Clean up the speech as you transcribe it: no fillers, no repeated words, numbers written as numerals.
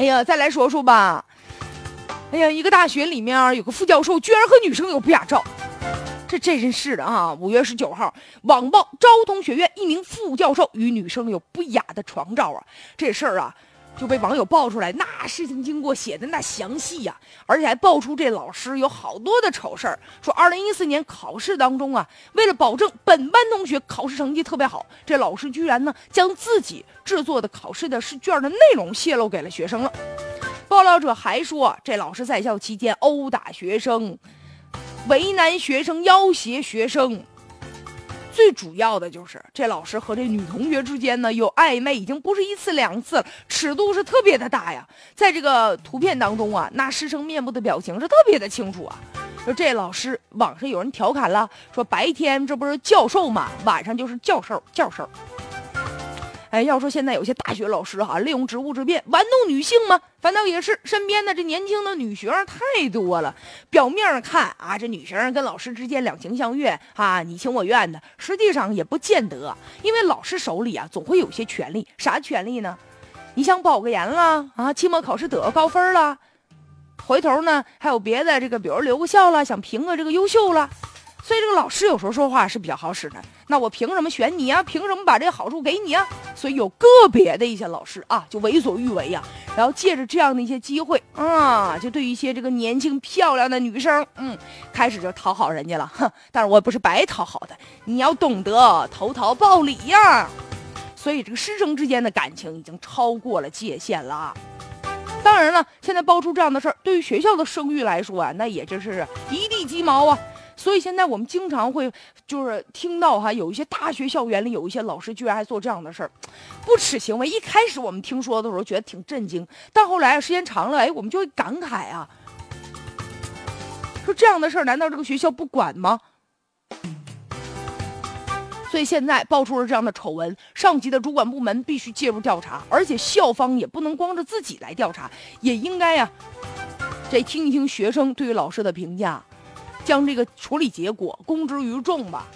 哎呀，再来说说吧。哎呀，一个大学里面有个副教授居然和女生有不雅照，这真是的啊！5月19号，网曝昭通学院一名副教授与女生有不雅的床照啊！这事儿啊就被网友爆出来，那事情经过写的那详细呀、啊，而且还爆出这老师有好多的丑事儿。说2014年考试当中啊，为了保证本班同学考试成绩特别好，这老师居然呢将自己制作的考试的试卷的内容泄露给了学生了。爆料者还说，这老师在校期间殴打学生、为难学生、要挟学生，最主要的就是这老师和这女同学之间呢有暧昧，已经不是一次两次了，尺度是特别的大呀。在这个图片当中啊，那师生面部的表情是特别的清楚啊。说这老师，网上有人调侃了，说白天这不是教授嘛，晚上就是教授。哎，要说现在有些大学老师哈，利用职务之便玩弄女性嘛，反倒也是身边的这年轻的女学生太多了。表面上看啊，这女学生跟老师之间两情相悦啊，你情我愿的，实际上也不见得，因为老师手里啊总会有些权利。啥权利呢？你想保个研了啊，期末考试得个高分了，回头呢还有别的这个，比如留个校了，想评个这个优秀了。所以这个老师有时候说话是比较好使的，那我凭什么选你啊？凭什么把这个好处给你啊？所以有个别的一些老师啊，就为所欲为呀、啊，然后借着这样的一些机会啊，就对一些这个年轻漂亮的女生，开始就讨好人家了。哼，但是我也不是白讨好的，你要懂得投桃报李呀、啊。所以这个师生之间的感情已经超过了界限了。当然了，现在爆出这样的事儿，对于学校的声誉来说啊，那也真是一地鸡毛啊。所以现在我们经常会就是听到哈，有一些大学校园里有一些老师居然还做这样的事儿，不耻行为。一开始我们听说的时候觉得挺震惊，但后来时间长了，哎，我们就会感慨啊，说这样的事儿难道这个学校不管吗？所以现在爆出了这样的丑闻，上级的主管部门必须介入调查，而且校方也不能光着自己来调查，也应该呀，得听一听学生对于老师的评价，将这个处理结果公之于众吧。